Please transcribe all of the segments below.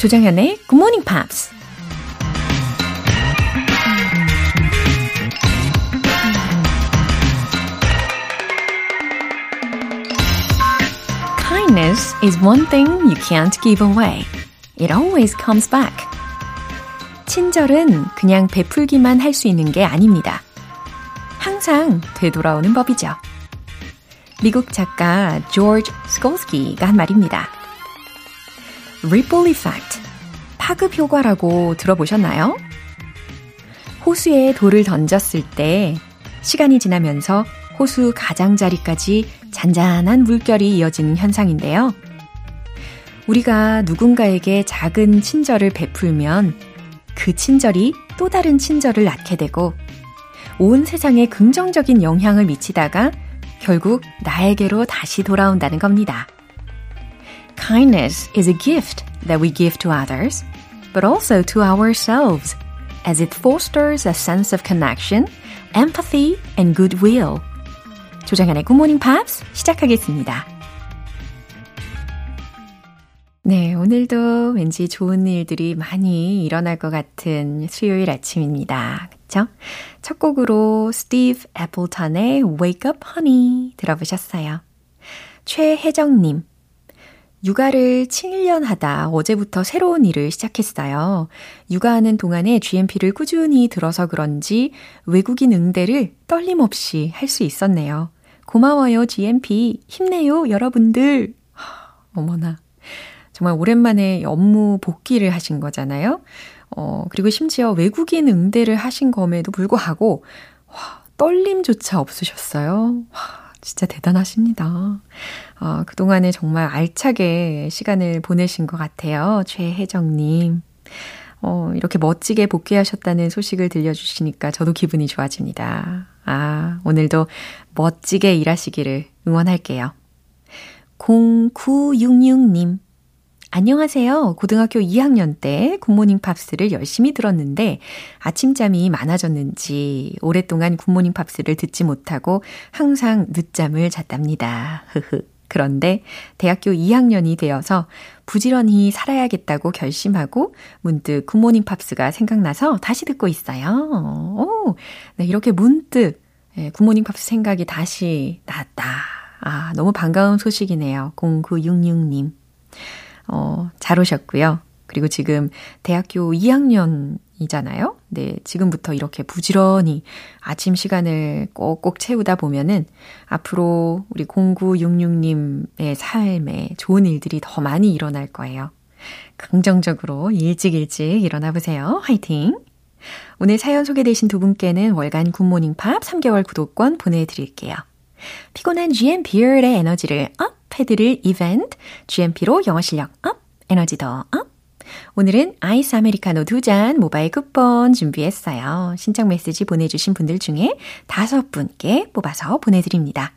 조정현의 Good Morning Pops. Kindness is one thing you can't give away. It always comes back. 친절은 그냥 베풀기만 할 수 있는 게 아닙니다. 항상 되돌아오는 법이죠. 미국 작가 조지 스콜스키가 한 말입니다. Ripple Effect, 파급 효과라고 들어보셨나요? 호수에 돌을 던졌을 때 시간이 지나면서 호수 가장자리까지 잔잔한 물결이 이어지는 현상인데요. 우리가 누군가에게 작은 친절을 베풀면 그 친절이 또 다른 친절을 낳게 되고 온 세상에 긍정적인 영향을 미치다가 결국 나에게로 다시 돌아온다는 겁니다. Kindness is a gift that we give to others, but also to ourselves, as it fosters a sense of connection, empathy, and goodwill. 조장현의 굿모닝 팝스 시작하겠습니다. 네, 오늘도 왠지 좋은 일들이 많이 일어날 것 같은 수요일 아침입니다. 그쵸? 첫 곡으로 스티브 애플턴의 Wake Up Honey 들어보셨어요. 최혜정님, 육아를 7년 하다 어제부터 새로운 일을 시작했어요. 육아하는 동안에 GMP를 꾸준히 들어서 그런지 외국인 응대를 떨림없이 할 수 있었네요. 고마워요 GMP, 힘내요 여러분들. 어머나, 정말 오랜만에 업무 복귀를 하신 거잖아요. 그리고 심지어 외국인 응대를 하신 검에도 불구하고 떨림조차 없으셨어요. 진짜 대단하십니다. 그동안에 정말 알차게 시간을 보내신 것 같아요. 최혜정님. 이렇게 멋지게 복귀하셨다는 소식을 들려주시니까 저도 기분이 좋아집니다. 오늘도 멋지게 일하시기를 응원할게요. 0966님. 안녕하세요. 고등학교 2학년 때 굿모닝 팝스를 열심히 들었는데 아침잠이 많아졌는지 오랫동안 굿모닝 팝스를 듣지 못하고 항상 늦잠을 잤답니다. 그런데 대학교 2학년이 되어서 부지런히 살아야겠다고 결심하고 문득 굿모닝 팝스가 생각나서 다시 듣고 있어요. 오, 네, 이렇게 문득 굿모닝 팝스 생각이 다시 났다. 너무 반가운 소식이네요. 0966님. 잘 오셨고요. 그리고 지금 대학교 2학년이잖아요. 네, 지금부터 이렇게 부지런히 아침 시간을 꼭꼭 채우다 보면은 앞으로 우리 0966님의 삶에 좋은 일들이 더 많이 일어날 거예요. 긍정적으로 일찍 일어나 보세요. 화이팅! 오늘 사연 소개되신 두 분께는 월간 굿모닝 팝 3개월 구독권 보내드릴게요. 피곤한 GMP의 에너지를 업! 해드릴 이벤트, GMP로 영어 실력 업, 에너지 더 업. 오늘은 아이스 아메리카노 2잔 모바일 쿠폰 준비했어요. 신청 메시지 보내주신 분들 중에 5분께 뽑아서 보내드립니다.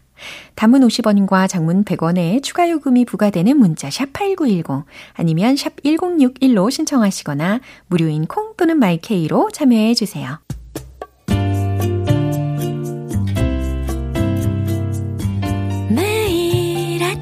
단문 50원과 장문 100원에 추가 요금이 부과되는 문자 샵 8910 아니면 샵 1061로 신청하시거나 무료인 콩 또는 마이케이로 참여해주세요.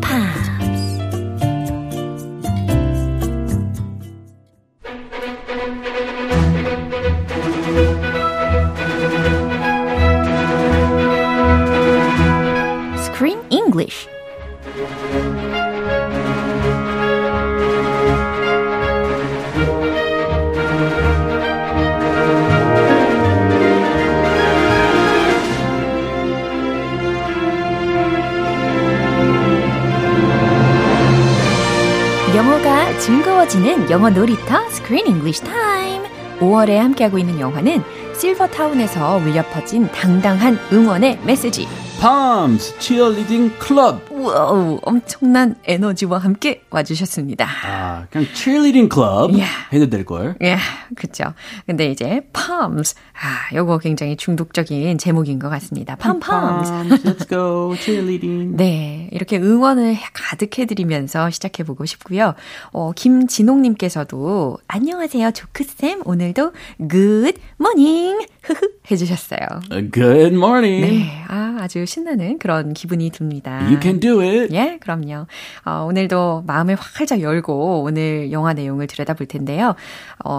팝스 Screen English. 영어가 즐거워지는 영어 놀이터 Screen English Time. 5월에 함께하고 있는 영화는 실버타운에서 울려 퍼진 당당한 응원의 메시지. Palms Cheerleading Club. 와우, 엄청난 에너지와 함께 와주셨습니다. 아, 그냥 cheerleading club yeah. 해도 될 걸. 예, yeah, 그렇죠. 근데 이제 palms, 아, 요거 굉장히 중독적인 제목인 것 같습니다. palms, let's go cheerleading. 네, 이렇게 응원을 가득해드리면서 시작해보고 싶고요. 김진옥님께서도 안녕하세요, 조크쌤. 오늘도 good morning 해주셨어요. Good morning. 네, 아, 아주 신나는 그런 기분이 듭니다. You can do it. 예, 그럼요. 오늘도 마음을 활짝 열고 오늘 영화 내용을 들여다볼 텐데요.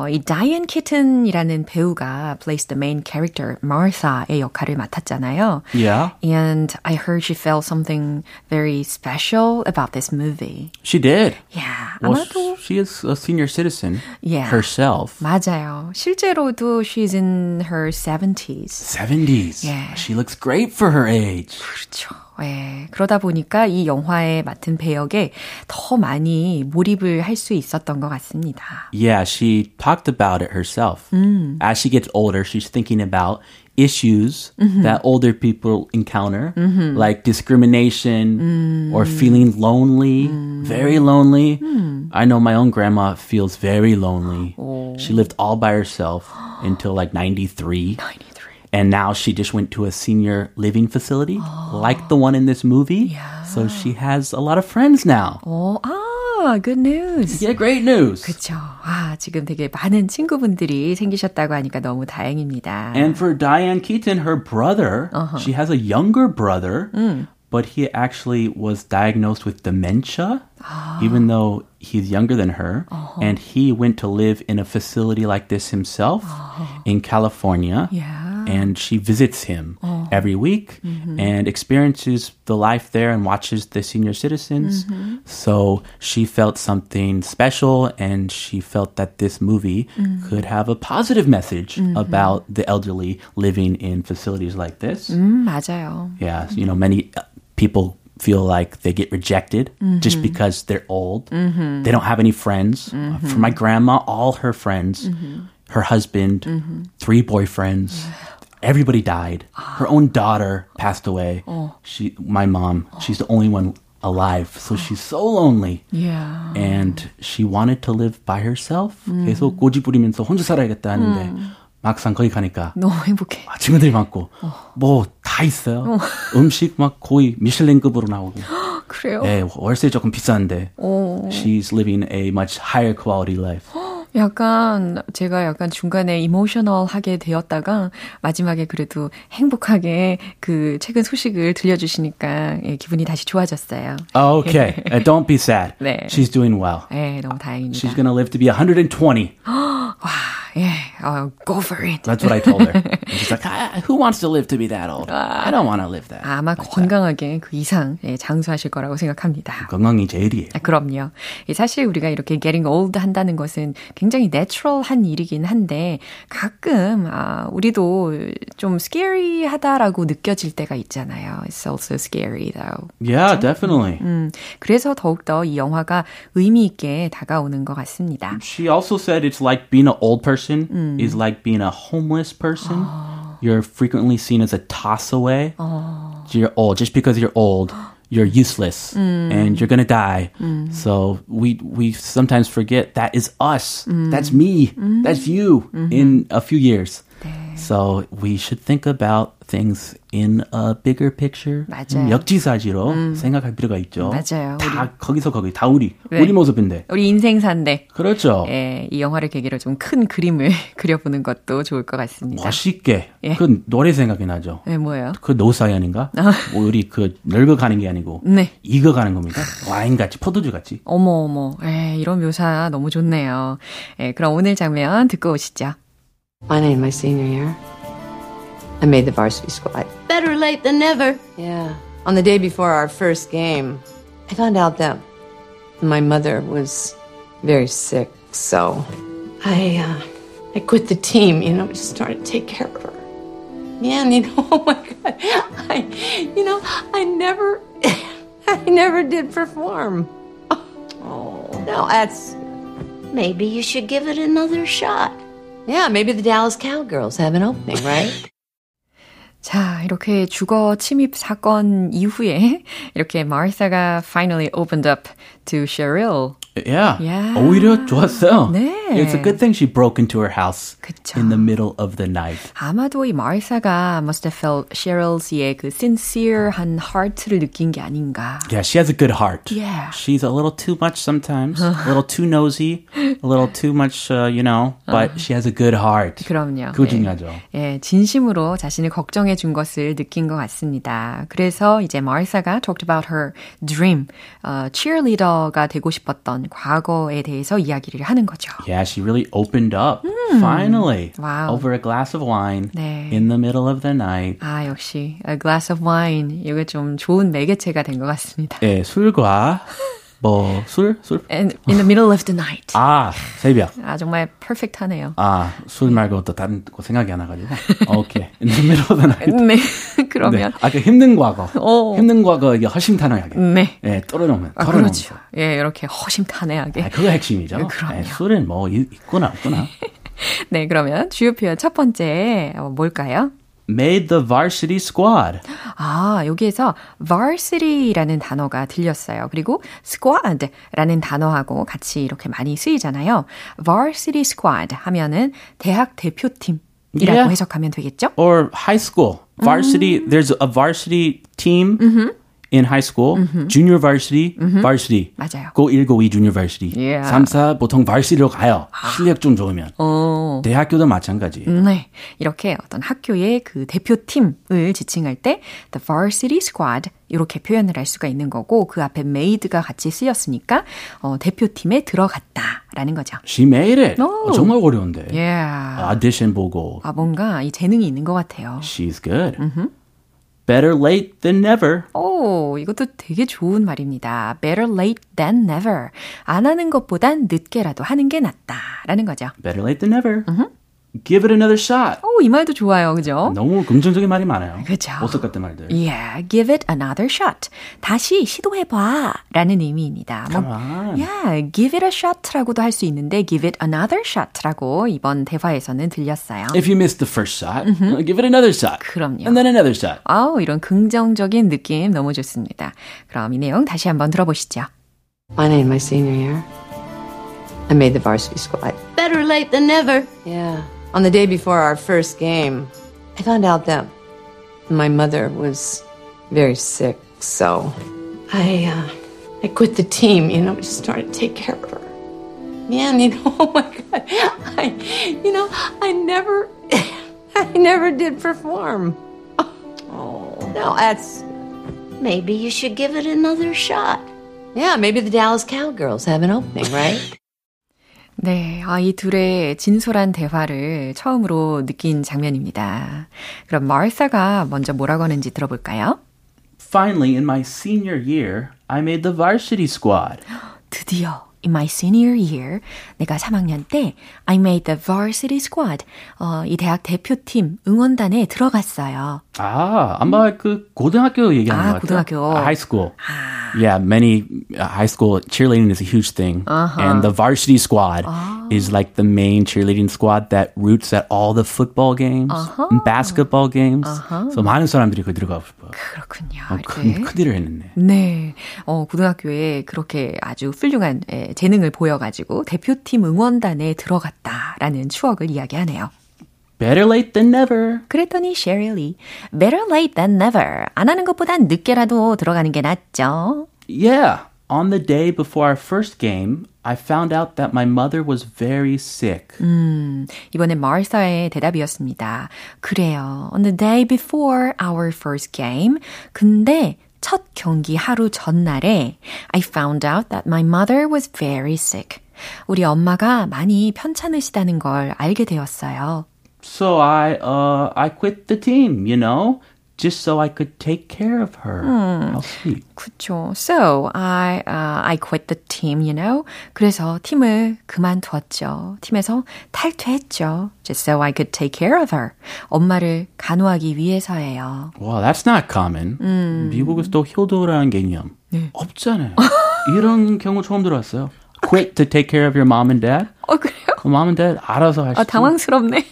이 Diane Keaton이라는 배우가 plays the main character Martha의 역할을 맡았잖아요. Yeah. And I heard she felt something very special about this movie. She did. Yeah. Well, 아마도 she is a senior citizen yeah. herself. 맞아요. 실제로도 she's in her 70s. Yeah. She looks great for her age. 그렇죠. 예, 그러다 보니까 이 영화에 맡은 배역에 더 많이 몰입을 할 수 있었던 것 같습니다. Yeah, she talked about it herself. As she gets older, she's thinking about issues that older people encounter, like discrimination or feeling lonely, very lonely. I know my own grandma feels very lonely. Oh. She lived all by herself until like 93. And now she just went to a senior living facility, like the one in this movie. Yeah. So she has a lot of friends now. Oh, ah, good news. Yeah, great news. 그렇죠. 아, 지금 되게 많은 친구분들이 생기셨다고 하니까 너무 다행입니다. And for Diane Keaton, her brother, she has a younger brother, but he actually was diagnosed with dementia, even though he's younger than her, and he went to live in a facility like this himself in California. Yeah. And she visits him every week and experiences the life there and watches the senior citizens. So she felt something special and she felt that this movie could have a positive message about the elderly living in facilities like this. 맞아요. Yeah, you know, many people feel like they get rejected just because they're old. They don't have any friends. For my grandma, all her friends... Her husband, 3 boyfriends, everybody died. Her own daughter passed away. My mom, she's the only one alive, so she's so lonely. Yeah. And she wanted to live by herself. 계속 고집부리면서 혼자 살아야겠다 하는데 막상 거기 가니까 너무 행복해. 아, 친구들이 많고 뭐 다 있어요. 음식 막 거의 미슐랭급으로 나오고. 그래요? 네, 월세 조금 비싼데. She's living a much higher quality life. 제가 중간에 이모셔널하게 되었다가 마지막에 그래도 행복하게 그 최근 소식을 들려주시니까 예, 기분이 다시 좋아졌어요. Okay, don't be sad. 네. She's doing well. 네, 너무 다행입니다. She's gonna live to be 120. 와, 예, go for it. That's what I told her. She's like, who wants to live to be that old? I don't want to live that. 아마 건강하게 그 이상 예, 장수하실 거라고 생각합니다. 건강이 제일이에요. 아, 그럼요. 예, 사실 우리가 이렇게 getting old 한다는 것은 굉장히 내추럴한 일이긴 한데 가끔 우리도 좀 스케리하다라고 느껴질 때가 있잖아요. It's also scary though. Yeah, 그렇죠? definitely. 그래서 더욱더 이 영화가 의미 있게 다가오는 것 같습니다. She also said it's like being an old person is like being a homeless person. You're frequently seen as a toss away. You're old just because you're old. You're useless and you're gonna die. So we sometimes forget that is us. That's me. That's you in a few years. 네. So we should think about things in a bigger picture. 맞아요. 역지사지로 생각할 필요가 있죠. 맞아요. 다 거기서 거기 다 우리 모습인데. 우리 인생사인데. 그렇죠. 예, 이 영화를 계기로 좀 큰 그림을 그려보는 것도 좋을 것 같습니다. 멋있게. 예. 그 노래 생각이 나죠. 네, 뭐예요? 그 노사이 아닌가? 우리 그 늙어가는 게 아니고 네. 익어가는 겁니다. 와인같이 포도주같이. 어머어머. 예, 이런 묘사 너무 좋네요. 예, 그럼 오늘 장면 듣고 오시죠. I named my senior year. I made the varsity squad. Better late than never. Yeah. On the day before our first game, I found out that my mother was very sick. So I quit the team, you know, just started to take care of her. Man, you know, oh my God. I never did perform. Oh. No, that's... Maybe you should give it another shot. Yeah, maybe the Dallas Cowgirls have an opening, right? 자, 이렇게 주거 침입 사건 이후에 이렇게 Martha가 finally opened up to Cheryl. Yeah. yeah. 오히려 좋았어요. 네. It's a good thing she broke into her house 그쵸. in the middle of the night. 아마도 이 Martha가 must have felt Cheryl's 그 sincere한 heart를 느낀 게 아닌가. Yeah, she has a good heart. Yeah. She's a little too much sometimes, a little too nosy, a little too much, you know, but she has a good heart. 그럼요. 그거 중요하죠. 예, 진심으로 자신을 걱정해 준 것을 느낀 것 같습니다. 그래서 이제 Martha가 talked about her dream, cheerleader가 되고 싶었던 과거에 대해서 이야기를 하는 거죠. Yeah, she really opened up, finally, wow. over a glass of wine 네. in the middle of the night. 아, 역시 a glass of wine, 이게 좀 좋은 매개체가 된 것 같습니다. 네, 술과 뭐, 술? And in the middle of the night. 아, 새벽. 아, 정말 perfect하네요. 아, 술 말고 또 다른 거 생각이 안 나가지고. 오케이. In the middle of the night. 네, 그러면. 네. 아까 힘든 과거. 오. 힘든 과거 이게 허심탄회하게. 네. 네, 떨어놓으면. 아, 그렇죠. 예, 이렇게 허심탄회하게. 아, 그거 핵심이죠. 네, 그럼요. 네, 술은 뭐 있구나, 없구나. 네, 그러면 주요 표현 첫 번째 뭘까요? Made the varsity squad. 아, 여기에서 varsity라는 단어가 들렸어요. 그리고 squad라는 단어하고 같이 이렇게 많이 쓰이잖아요. Varsity squad 하면은 대학 대표팀이라고 yeah. 해석하면 되겠죠? Or high school. Varsity, there's a varsity team. In high school, junior varsity, varsity. 맞아요. 고1, 고2 junior varsity. Yeah. 3, 4 보통 varsity로 가요. 실력 좀 좋으면. 대학교도 마찬가지. 네. 이렇게 어떤 학교의 그 대표팀을 지칭할 때 the varsity squad 이렇게 표현을 할 수가 있는 거고 그 앞에 made가 같이 쓰였으니까 대표팀에 들어갔다라는 거죠. She made it. 정말 어려운데. Yeah. audition 보고. 아, 뭔가 이 재능이 있는 것 같아요. She's good. Better late than never. 오, 이것도 되게 좋은 말입니다. Better late than never. 안 하는 것보단 늦게라도 하는 게 낫다라는 거죠. Better late than never. Give it another shot. 오, 이 말도 좋아요, 그죠? 너무 긍정적인 말이 많아요. 그죠? 보석 같은 말들. Yeah, give it another shot. 다시 시도해봐라는 의미입니다. Come on. Yeah, give it a shot라고도 할 수 있는데 give it another shot라고 이번 대화에서는 들렸어요. If you missed the first shot, give it another shot. 그럼요. And then another shot. 아우, 이런 긍정적인 느낌 너무 좋습니다. 그럼 이 내용 다시 한번 들어보시죠. My name, my senior year. I made the varsity squad. Better late than never. Yeah. On the day before our first game, I found out that my mother was very sick, so I quit the team, you know, just started to take care of her. Man, you know, oh my God, I never did perform. Oh, no, that's... Maybe you should give it another shot. Yeah, maybe the Dallas Cowgirls have an opening, right? 네, 아, 이 둘의 진솔한 대화를 처음으로 느낀 장면입니다. 그럼 Martha가 먼저 뭐라고 하는지 들어볼까요? Finally, in my senior year, I made the varsity squad. 드디어, in my senior year, 내가 3학년 때 I made the varsity squad, 이 대학 대표팀 응원단에 들어갔어요. 아, 아마 그 고등학교 얘기하는 것 같아요. 아, 고등학교. High school. 아. Yeah, many high school cheerleading is a huge thing. Uh-huh. And the varsity squad is like the main cheerleading squad that roots at all the football games and basketball games. So 많은 사람들이 거기 들어가고 싶어요. 그렇군요. 큰일을 했네. 네. 고등학교에 그렇게 아주 훌륭한 재능을 보여가지고 대표팀 응원단에 들어갔다라는 추억을 이야기하네요. Better late than never. 그랬더니 Sheryl이 better late than never. 안 하는 것보단 늦게라도 들어가는 게 낫죠. Yeah. On the day before our first game, I found out that my mother was very sick. 이번엔 Martha의 대답이었습니다. 그래요. On the day before our first game. 근데 첫 경기 하루 전날에 I found out that my mother was very sick. 우리 엄마가 많이 편찮으시다는 걸 알게 되었어요. So I quit the team, you know, just so I could take care of her. How sweet. 그쵸. So I quit the team, you know. 그래서 팀을 그만두었죠. 팀에서 탈퇴했죠. Just so I could take care of her. 엄마를 간호하기 위해서예요. Wow, that's not common. 미국에서도 효도라는 개념 없잖아요. 이런 경우 처음 들어왔어요. quit to take care of your mom and dad? 그래요? Mom and dad 알아서 하시죠. 당황스럽네.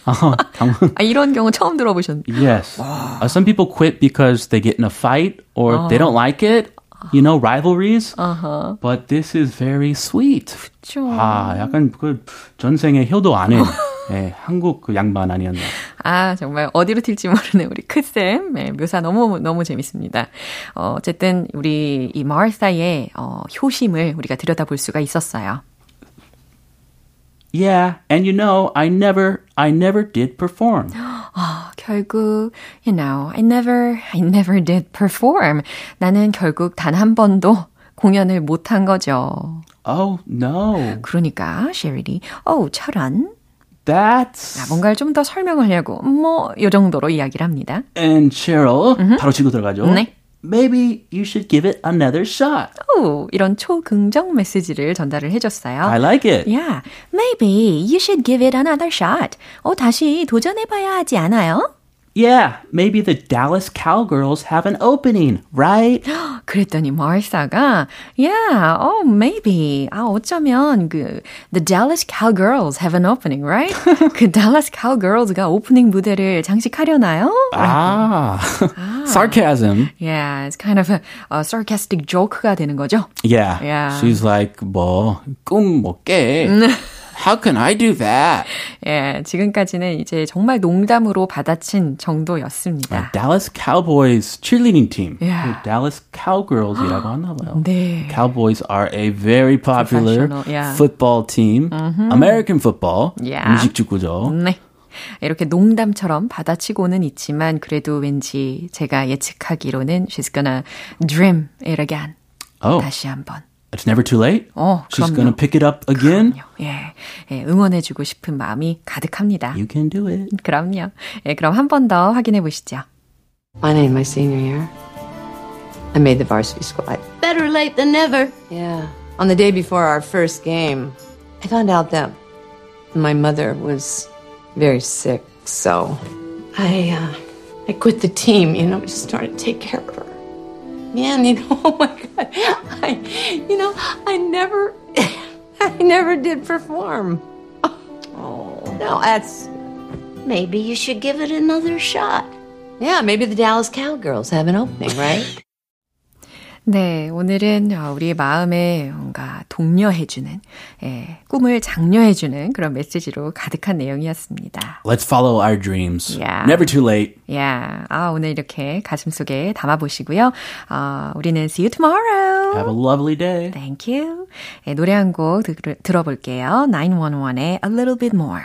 이런 경우 처음 들어보셨네. Yes. Some people quit because they get in a fight or they don't like it. You know, rivalries. Uh-huh. But this is very sweet. 그렇죠. 약간 그 전생에 효도 안 해. 네, 한국 그 양반 아니었나. 정말 어디로 튈지 모르네. 우리 큰쌤. 네, 묘사 너무 재밌습니다. 어쨌든 우리 이 마르사의 효심을 우리가 들여다볼 수가 있었어요. Yeah, and you know, I never did perform. 결국, you know, I never did perform. 나는 결국 단 한 번도 공연을 못한 거죠. Oh, no. 그러니까, 셰릴이, 저런. That's... 뭔가를 좀 더 설명을 하려고, 요 정도로 이야기를 합니다. And Cheryl, mm-hmm. 바로 치고 들어가죠. 네. Maybe you should give it another shot. 이런 초긍정 메시지를 전달을 해줬어요. I like it. Yeah, maybe you should give it another shot. 다시 도전해봐야 하지 않아요? Yeah, maybe the Dallas Cowgirls have an opening, right? 그랬더니 마르사가 Yeah, maybe. 어쩌면 the Dallas Cowgirls have an opening, right? 그 Dallas Cowgirls가 오프닝 무대를 장식하려나요? Sarcasm. Yeah, it's kind of a sarcastic joke가 되는 거죠. Yeah. She's like, 꿈 못 깨. How can I do that? 예, 지금까지는 이제 정말 농담으로 받아친 정도였습니다. Dallas Cowboys cheerleading team. Yeah. Dallas Cowgirls이라고 하나 봐요. 네. Cowboys are a very popular football team. Mm-hmm. American football. 미식 축구죠. 네. 이렇게 농담처럼 받아치고는 있지만 그래도 왠지 제가 예측하기로는 she's gonna dream it again. 다시 한번. It's never too late. She's going to pick it up again. 예, 응원해주고 싶은 마음이 가득합니다. You can do it. 그럼요. 예, 그럼 한 번 더 확인해 보시죠. I named my senior year. I made the varsity squad. Better late than never. Yeah. On the day before our first game, I found out that my mother was very sick. So I quit the team. You know, just started to take care of her. Man, you know, oh my God, I never did perform. No, maybe you should give it another shot. Yeah, maybe the Dallas Cowgirls have an opening, right? 네, 오늘은 우리의 마음에 뭔가 독려해주는, 꿈을 장려해주는 그런 메시지로 가득한 내용이었습니다. Let's follow our dreams. Yeah. Never too late. Yeah. 오늘 이렇게 가슴속에 담아보시고요. 우리는 see you tomorrow. Have a lovely day. Thank you. 네, 노래 한 곡 들어볼게요. 911의 A Little Bit More.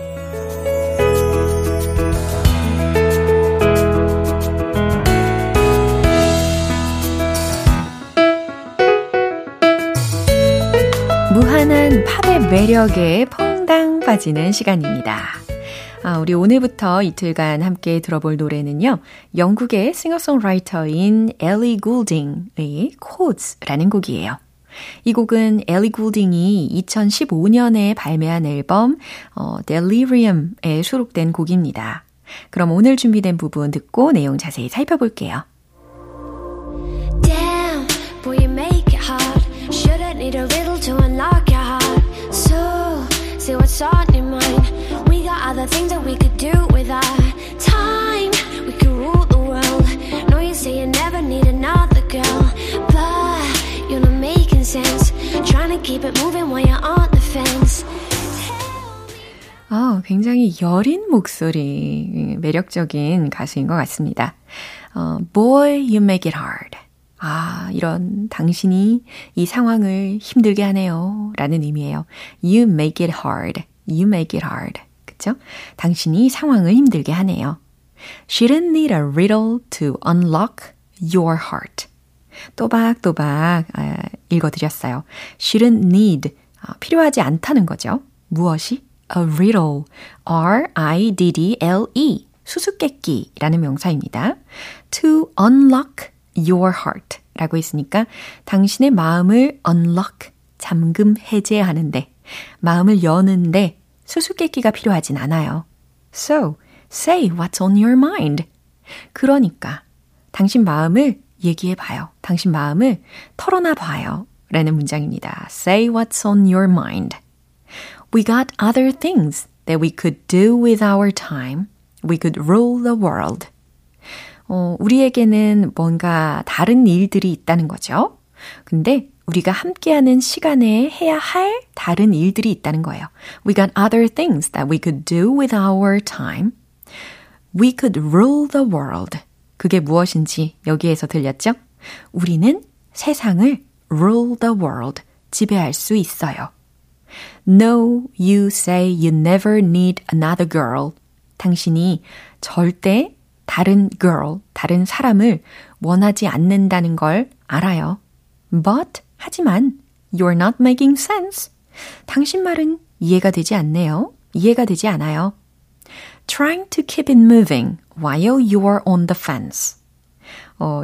무한한 팝의 매력에 퐁당 빠지는 시간입니다. 우리 오늘부터 이틀간 함께 들어볼 노래는요. 영국의 싱어송라이터인 엘리 굴딩의 Chordes라는 곡이에요. 이 곡은 엘리 굴딩이 2015년에 발매한 앨범 Delirium에 수록된 곡입니다. 그럼 오늘 준비된 부분 듣고 내용 자세히 살펴볼게요. Damn, boy, you make it hard. Shouldn't need a riddle to unlock your heart. So, see what's on your mind. We got other things that we could do with our time. We could rule the world. No, you say you never need another girl. But you're not making sense. Trying to keep it moving while you're on the fence. 굉장히 여린 목소리, 매력적인 가수인 것 같습니다. Boy, you make it hard. 이런 당신이 이 상황을 힘들게 하네요. 라는 의미예요. You make it hard. You make it hard. 그쵸? 당신이 상황을 힘들게 하네요. She didn't need a riddle to unlock your heart. 또박또박 읽어드렸어요. She didn't need, 필요하지 않다는 거죠. 무엇이? A riddle, R-I-D-D-L-E, 수수께끼라는 명사입니다. To unlock your heart 라고 있으니까 당신의 마음을 unlock, 잠금 해제하는데, 마음을 여는데 수수께끼가 필요하진 않아요. So, say what's on your mind. 그러니까 당신 마음을 얘기해봐요. 당신 마음을 털어놔봐요. 라는 문장입니다. Say what's on your mind. We got other things that we could do with our time. We could rule the world. 우리에게는 뭔가 다른 일들이 있다는 거죠. 근데 우리가 함께하는 시간에 해야 할 다른 일들이 있다는 거예요. We got other things that we could do with our time. We could rule the world. 그게 무엇인지 여기에서 들렸죠? 우리는 세상을 rule the world, 지배할 수 있어요. No, you say you never need another girl. 당신이 절대 다른 girl, 다른 사람을 원하지 않는다는 걸 알아요. But, 하지만, you're not making sense. 당신 말은 이해가 되지 않네요. 이해가 되지 않아요. Trying to keep it moving while you're on the fence.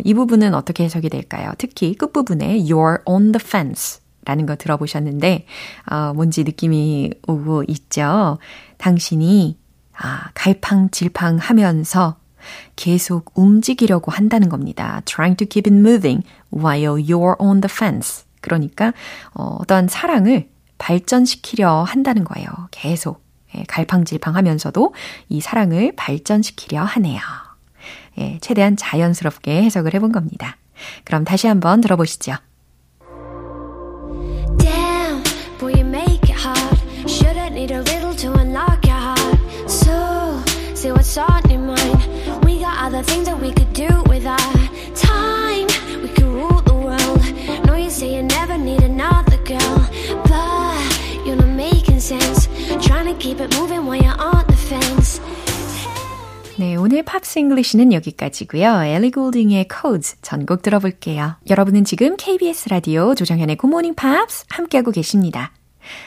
이 부분은 어떻게 해석이 될까요? 특히 끝부분에 you're on the fence 라는 거 들어보셨는데 뭔지 느낌이 오고 있죠? 당신이 갈팡질팡 하면서 계속 움직이려고 한다는 겁니다. Trying to keep it moving while you're on the fence. 그러니까 어떤 사랑을 발전시키려 한다는 거예요. 계속. 갈팡질팡하면서도 이 사랑을 발전시키려 하네요. 예, 최대한 자연스럽게 해석을 해본 겁니다. 그럼 다시 한번 들어보시죠. Damn, boy, you make it hard. Shouldn't need a riddle to unlock your heart. So, say what's on your mind. We got other things that we could do with our time. We could rule the world. No, you say you never need another girl. But, you're not making sense. Trying to keep it moving while you're on the fence. 네, 오늘 팝스 잉글리시는 여기까지고요. 엘리 골딩의 Codes 전곡 들어볼게요. 여러분은 지금 KBS 라디오 조정현의 Good Morning Pops 함께하고 계십니다.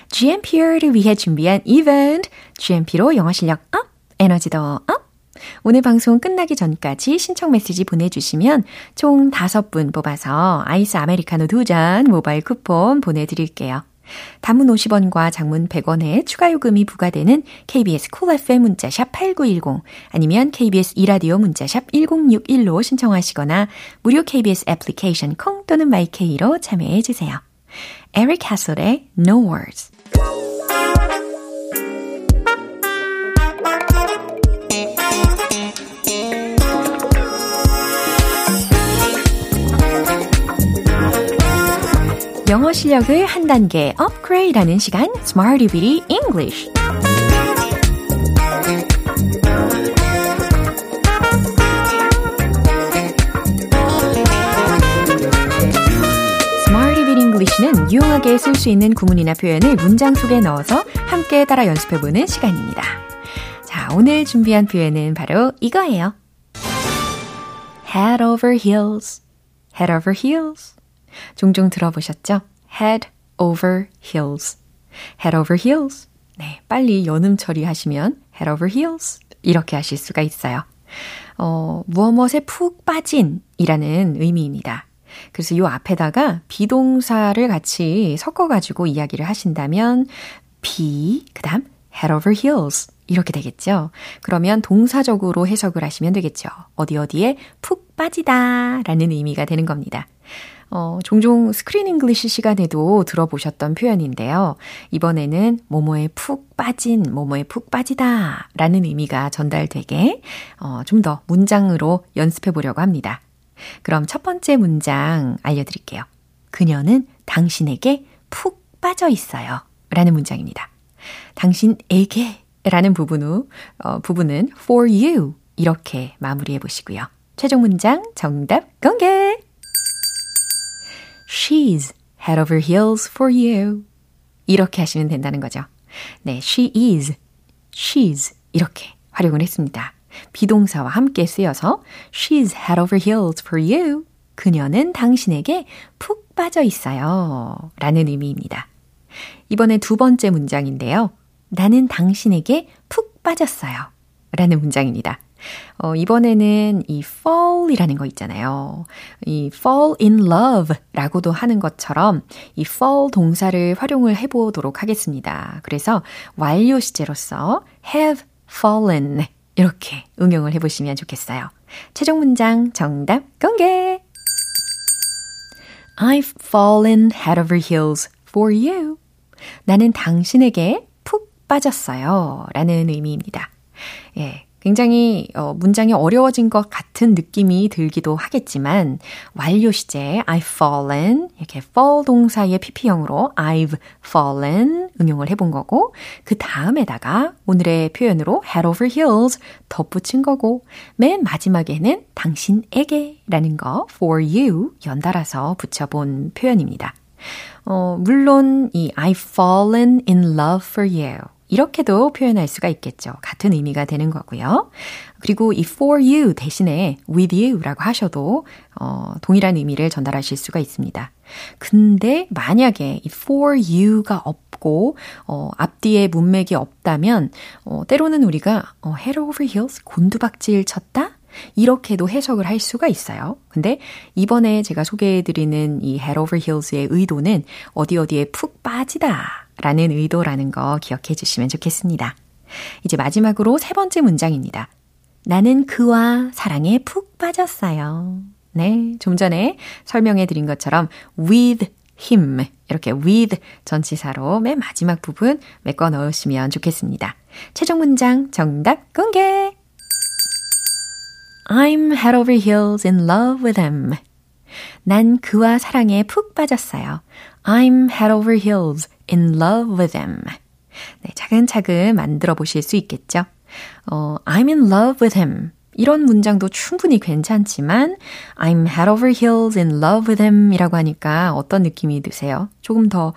GMP를 위해 준비한 이벤트, GMP로 영어 실력 업, 에너지도 업. 오늘 방송 끝나기 전까지 신청 메시지 보내주시면 총 5분 뽑아서 아이스 아메리카노 2잔 모바일 쿠폰 보내드릴게요. 단문 50원과 장문 100원에 추가 요금이 부과되는 KBS 쿨 FM 문자샵 8910 아니면 KBS 이라디오 문자샵 1061로 신청하시거나 무료 KBS 애플리케이션 콩 또는 마이케이로 참여해 주세요. 에릭 해슬의 No Words. 영어 실력을 한 단계 업그레이드하는 시간, Smarty Bitty English. Smarty Bitty English는 유용하게 쓸 수 있는 구문이나 표현을 문장 속에 넣어서 함께 따라 연습해보는 시간입니다. 자, 오늘 준비한 표현은 바로 이거예요. Head over heels, head over heels. 종종 들어보셨죠? Head over heels. Head over heels. 네, 빨리 여름 처리하시면 head over heels 이렇게 하실 수가 있어요. 무엇에 푹 빠진 이라는 의미입니다. 그래서 요 앞에다가 비동사를 같이 섞어가지고 이야기를 하신다면 be, 그 다음 head over heels 이렇게 되겠죠. 그러면 동사적으로 해석을 하시면 되겠죠. 어디 어디에 푹 빠지다 라는 의미가 되는 겁니다. 종종 스크린 잉글리시 시간에도 들어보셨던 표현인데요. 이번에는 뭐뭐에 푹 빠진, 뭐뭐에 푹 빠지다 라는 의미가 전달되게 좀 더 문장으로 연습해 보려고 합니다. 그럼 첫 번째 문장 알려드릴게요. 그녀는 당신에게 푹 빠져 있어요 라는 문장입니다. 당신에게 라는 부분은 for you 이렇게 마무리해 보시고요. 최종 문장 정답 공개! She's head over heels for you. 이렇게 하시면 된다는 거죠. 네, she is, she's 이렇게 활용을 했습니다. 비동사와 함께 쓰여서 She's head over heels for you. 그녀는 당신에게 푹 빠져 있어요. 라는 의미입니다. 이번에 두 번째 문장인데요. 나는 당신에게 푹 빠졌어요. 라는 문장입니다. 이번에는 이 fall이라는 거 있잖아요. 이 fall in love라고도 하는 것처럼 이 fall 동사를 활용을 해보도록 하겠습니다. 그래서 완료 시제로서 have fallen 이렇게 응용을 해보시면 좋겠어요. 최종 문장 정답 공개! I've fallen head over heels for you. 나는 당신에게 푹 빠졌어요. 라는 의미입니다. 예, 굉장히 문장이 어려워진 것 같은 느낌이 들기도 하겠지만 완료 시제 I've fallen 이렇게 fall 동사의 pp형으로 I've fallen 응용을 해본 거고 그 다음에다가 오늘의 표현으로 head over heels 덧붙인 거고 맨 마지막에는 당신에게라는 거 for you 연달아서 붙여본 표현입니다. 물론 이 I've fallen in love for you 이렇게도 표현할 수가 있겠죠. 같은 의미가 되는 거고요. 그리고 이 for you 대신에 with you라고 하셔도 동일한 의미를 전달하실 수가 있습니다. 근데 만약에 이 for you가 없고 앞뒤에 문맥이 없다면 때로는 우리가 head over heels 곤두박질 쳤다? 이렇게도 해석을 할 수가 있어요. 근데 이번에 제가 소개해드리는 이 head over heels의 의도는 어디 어디에 푹 빠지다. 라는 의도라는 거 기억해 주시면 좋겠습니다. 이제 마지막으로 세 번째 문장입니다. 나는 그와 사랑에 푹 빠졌어요. 네, 좀 전에 설명해 드린 것처럼 with him 이렇게 with 전치사로 맨 마지막 부분 메꿔 넣으시면 좋겠습니다. 최종 문장 정답 공개! I'm head over heels in love with him. 난 그와 사랑에 푹 빠졌어요. I'm head over heels in love with him. 네, 차근차근 만들어 보실 수 있겠죠? I'm in love with him. 이런 문장도 충분히 괜찮지만 I'm head over heels in love with him 이라고 하니까 어떤 느낌이 드세요? 조금 더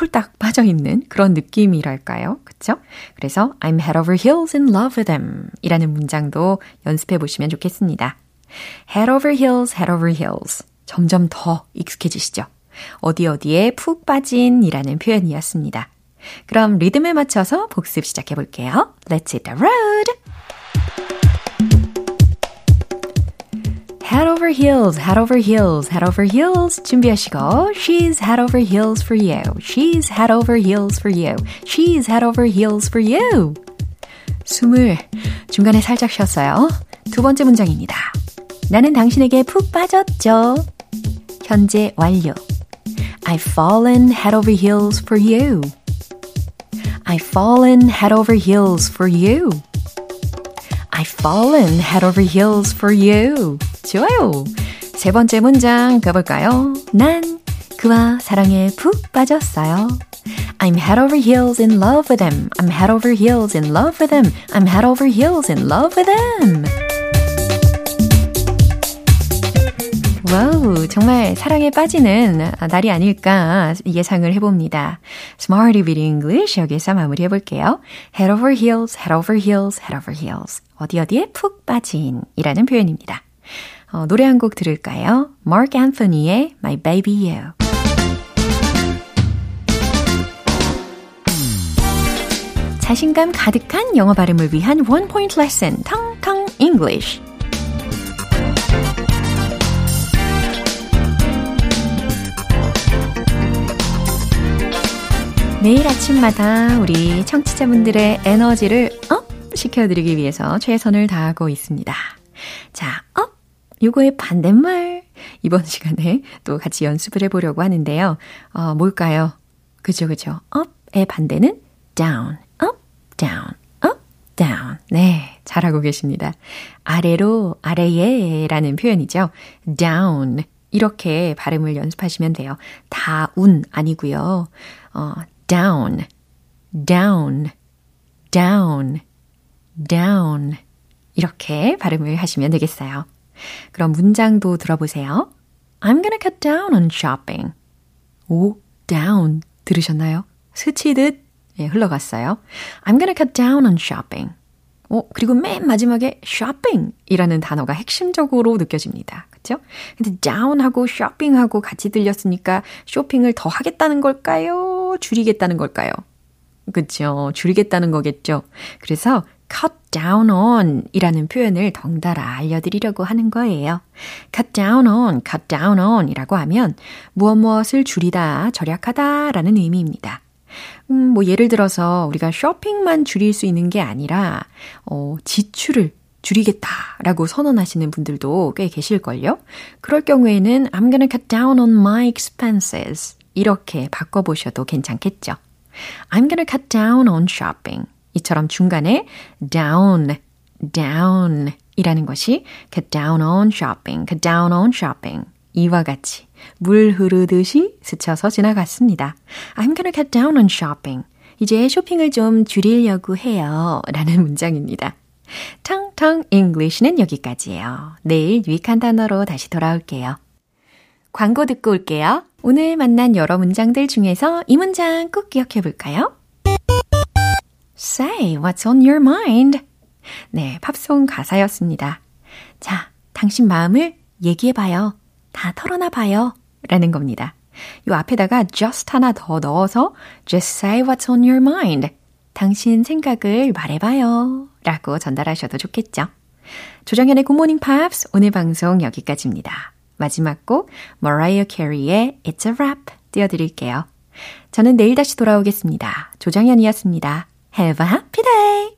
홀딱 빠져있는 그런 느낌이랄까요? 그쵸? 그래서 I'm head over heels in love with him 이라는 문장도 연습해 보시면 좋겠습니다. Head over heels, head over heels. 점점 더 익숙해지시죠? 어디 어디에 푹 빠진 이라는 표현이었습니다. 그럼 리듬에 맞춰서 복습 시작해 볼게요. Let's hit the road! Head over heels, head over heels, head over heels 준비하시고 She's head over heels for you. She's head over heels for you. She's head over heels for you. 숨을 중간에 살짝 쉬었어요. 두 번째 문장입니다. 나는 당신에게 푹 빠졌죠. 현재 완료. I've fallen head over heels for you. I've fallen head over heels for you. I've fallen head over heels for you. 좋아요. 세 번째 문장 가볼까요? 난 그와 사랑에 푹 빠졌어요. I'm head over heels in love with him. I'm head over heels in love with him. I'm head over heels in love with him. 와우, 정말 사랑에 빠지는 날이 아닐까 예상을 해봅니다. Smarty with English 여기서 마무리해볼게요. Head over heels, head over heels, head over heels. 어디 어디에 푹 빠진 이라는 표현입니다. 노래 한 곡 들을까요? Mark Anthony의 My Baby You. 자신감 가득한 영어 발음을 위한 One Point Lesson, 텅텅 English. 매일 아침마다 우리 청취자분들의 에너지를 업 시켜드리기 위해서 최선을 다하고 있습니다. 자, 업! 요거의 반대말. 이번 시간에 또 같이 연습을 해보려고 하는데요. 뭘까요? 그죠. up의 반대는 down, up, down, up, down. 네, 잘하고 계십니다. 아래로, 아래에 라는 표현이죠. down. 이렇게 발음을 연습하시면 돼요. 다운 아니고요. down, down, down, down 이렇게 발음을 하시면 되겠어요. 그럼 문장도 들어보세요. I'm gonna cut down on shopping. 오, down 들으셨나요? 스치듯 흘러갔어요. I'm gonna cut down on shopping. 그리고 맨 마지막에 shopping이라는 단어가 핵심적으로 느껴집니다. 그렇죠? 근데 down하고 shopping하고 같이 들렸으니까 쇼핑을 더 하겠다는 걸까요? 줄이겠다는 걸까요? 그렇죠. 줄이겠다는 거겠죠. 그래서 cut down on 이라는 표현을 덩달아 알려드리려고 하는 거예요. cut down on, cut down on 이라고 하면 무엇무엇을 줄이다, 절약하다 라는 의미입니다. 예를 들어서 우리가 쇼핑만 줄일 수 있는 게 아니라 지출을 줄이겠다라고 선언하시는 분들도 꽤 계실걸요? 그럴 경우에는 I'm gonna cut down on my expenses 이렇게 바꿔보셔도 괜찮겠죠? I'm gonna cut down on shopping 이처럼 중간에 down 이라는 것이 cut down on shopping, cut down on shopping 이와 같이 물 흐르듯이 스쳐서 지나갔습니다. I'm gonna cut down on shopping. 이제 쇼핑을 좀 줄이려고 해요. 라는 문장입니다. 텅텅 English는 여기까지예요. 내일 유익한 단어로 다시 돌아올게요. 광고 듣고 올게요. 오늘 만난 여러 문장들 중에서 이 문장 꼭 기억해 볼까요? Say what's on your mind. 네, 팝송 가사였습니다. 자, 당신 마음을 얘기해봐요. 다 털어놔봐요 라는 겁니다. 요 앞에다가 just 하나 더 넣어서 just say what's on your mind. 당신 생각을 말해봐요 라고 전달하셔도 좋겠죠. 조정현의 Good Morning Pops 오늘 방송 여기까지입니다. 마지막 곡 Mariah Carey의 It's a Wrap 띄워드릴게요. 저는 내일 다시 돌아오겠습니다. 조정현이었습니다. Have a happy day!